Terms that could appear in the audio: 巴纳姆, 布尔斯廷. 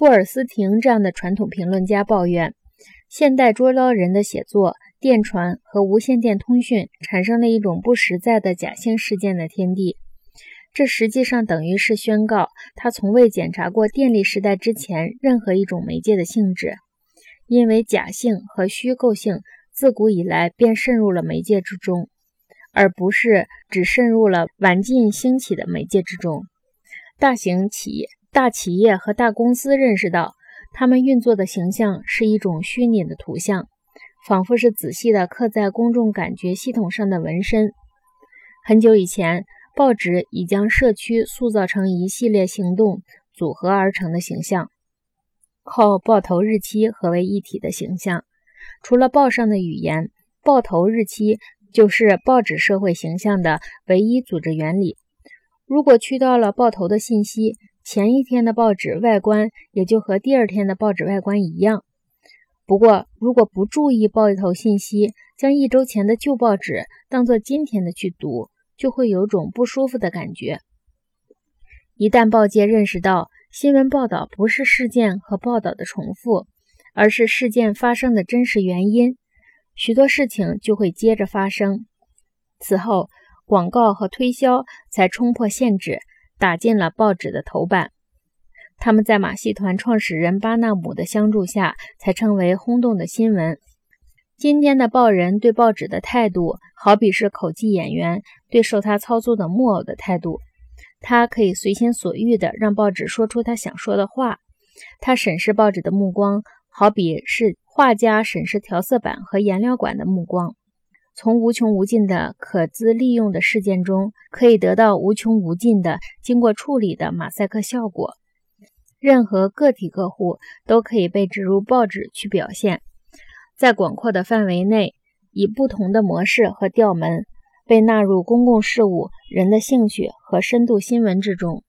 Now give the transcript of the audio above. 布尔斯廷这样的传统评论家抱怨，现代捉妖人的写作、电传和无线电通讯产生了一种不实在的假性事件的天地。这实际上等于是宣告他从未检查过电力时代之前任何一种媒介的性质，因为假性和虚构性自古以来便渗入了媒介之中，而不是只渗入了晚近兴起的媒介之中。大企业和大公司认识到，他们运作的形象是一种虚拟的图像，仿佛是仔细地刻在公众感觉系统上的纹身。很久以前，报纸已将社区塑造成一系列行动组合而成的形象，靠报头日期合为一体的形象。除了报上的语言，报头日期就是报纸社会形象的唯一组织原理。如果去到了报头的信息，前一天的报纸外观也就和第二天的报纸外观一样。不过，如果不注意报头信息，将一周前的旧报纸当作今天的去读，就会有种不舒服的感觉。一旦报界认识到，新闻报道不是事件和报道的重复，而是事件发生的真实原因，许多事情就会接着发生。此后，广告和推销才冲破限制，打进了报纸的头版。他们在马戏团创始人巴纳姆的相助下，才成为轰动的新闻。今天的报人对报纸的态度，好比是口技演员对受他操纵的木偶的态度。他可以随心所欲地让报纸说出他想说的话。他审视报纸的目光，好比是画家审视调色板和颜料管的目光。从无穷无尽的可资利用的事件中，可以得到无穷无尽的经过处理的马赛克效果。任何个体客户都可以被植入报纸去表现。在广阔的范围内，以不同的模式和调门被纳入公共事务、人的兴趣和深度新闻之中。